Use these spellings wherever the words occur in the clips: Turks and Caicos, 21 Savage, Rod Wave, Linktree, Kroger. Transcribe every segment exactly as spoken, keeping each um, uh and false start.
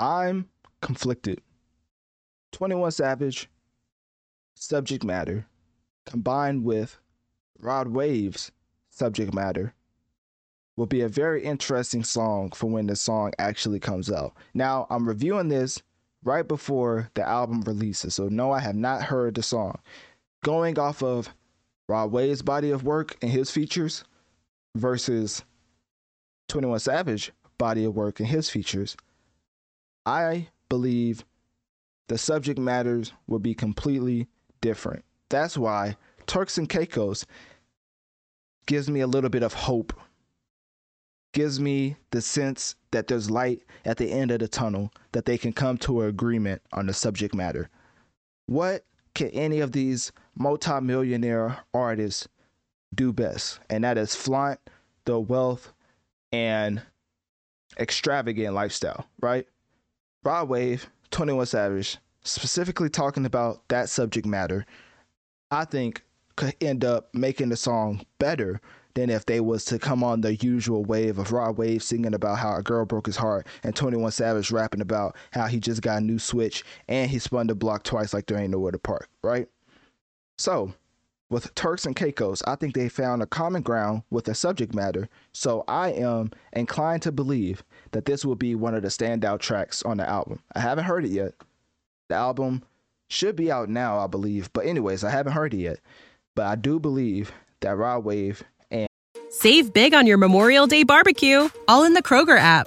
I'm conflicted. twenty-one Savage subject matter combined with Rod Wave's subject matter will be a very interesting song for when the song actually comes out. Now, I'm reviewing this right before the album releases, so no, I have not heard the song. Going off of Rod Wave's body of work and his features versus twenty-one Savage body of work and his features, I believe the subject matters will be completely different. That's why Turks and Caicos gives me a little bit of hope, gives me the sense that there's light at the end of the tunnel, that they can come to an agreement on the subject matter. What can any of these multimillionaire artists do best? And that is flaunt their wealth and extravagant lifestyle, right? Rod Wave, twenty-one Savage, specifically talking about that subject matter, I think could end up making the song better than if they was to come on the usual wave of Rod Wave singing about how a girl broke his heart and twenty-one Savage rapping about how he just got a new switch and he spun the block twice like there ain't nowhere to park, right? So, with Turks and Caicos, I think they found a common ground with the subject matter, so I am inclined to believe that this will be one of the standout tracks on the album. I haven't heard it yet. The album should be out now, I believe, but anyways, I haven't heard it yet. But I do believe that Rod Wave and... Save big on your Memorial Day barbecue, all in the Kroger app.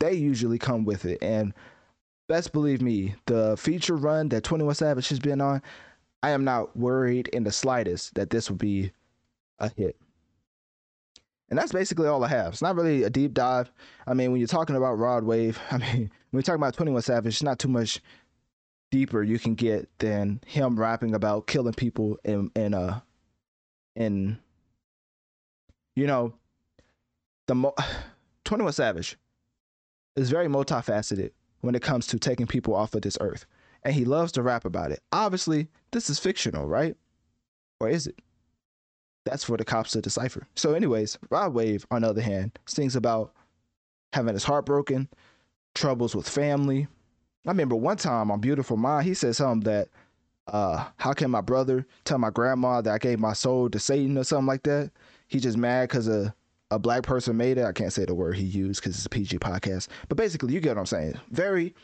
they usually come with it. And best believe me, the feature run that twenty-one Savage has been on, I am not worried in the slightest that this will be a hit. And that's basically all I have. It's not really a deep dive. I mean, when you're talking about Rod Wave, I mean, when you're talking about twenty-one Savage, it's not too much deeper you can get than him rapping about killing people and, and, uh, and, you know, the mo- twenty-one Savage is very multifaceted when it comes to taking people off of this earth. And he loves to rap about it. Obviously, this is fictional, right? Or is it? That's for the cops to decipher. So anyways, Rod Wave, on the other hand, sings about having his heart broken, troubles with family. I remember one time on Beautiful Mind, he said something that, uh, how can my brother tell my grandma that I gave my soul to Satan or something like that? He just mad because a, a black person made it. I can't say the word he used because it's a P G podcast. But basically, you get what I'm saying. Very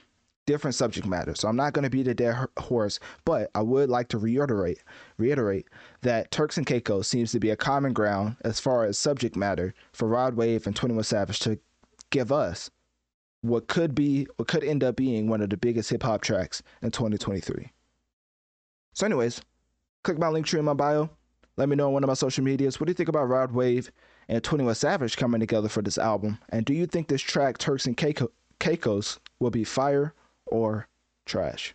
different subject matter. So I'm not going to beat a dead horse, but I would like to reiterate reiterate that Turks and Caicos seems to be a common ground as far as subject matter for Rod Wave and twenty-one Savage to give us what could be, what could end up being one of the biggest hip hop tracks in twenty twenty-three. So anyways, click my link tree in my bio. Let me know on one of my social medias. What do you think about Rod Wave and twenty-one Savage coming together for this album? And do you think this track Turks and Caicos, Caicos will be fire or trash?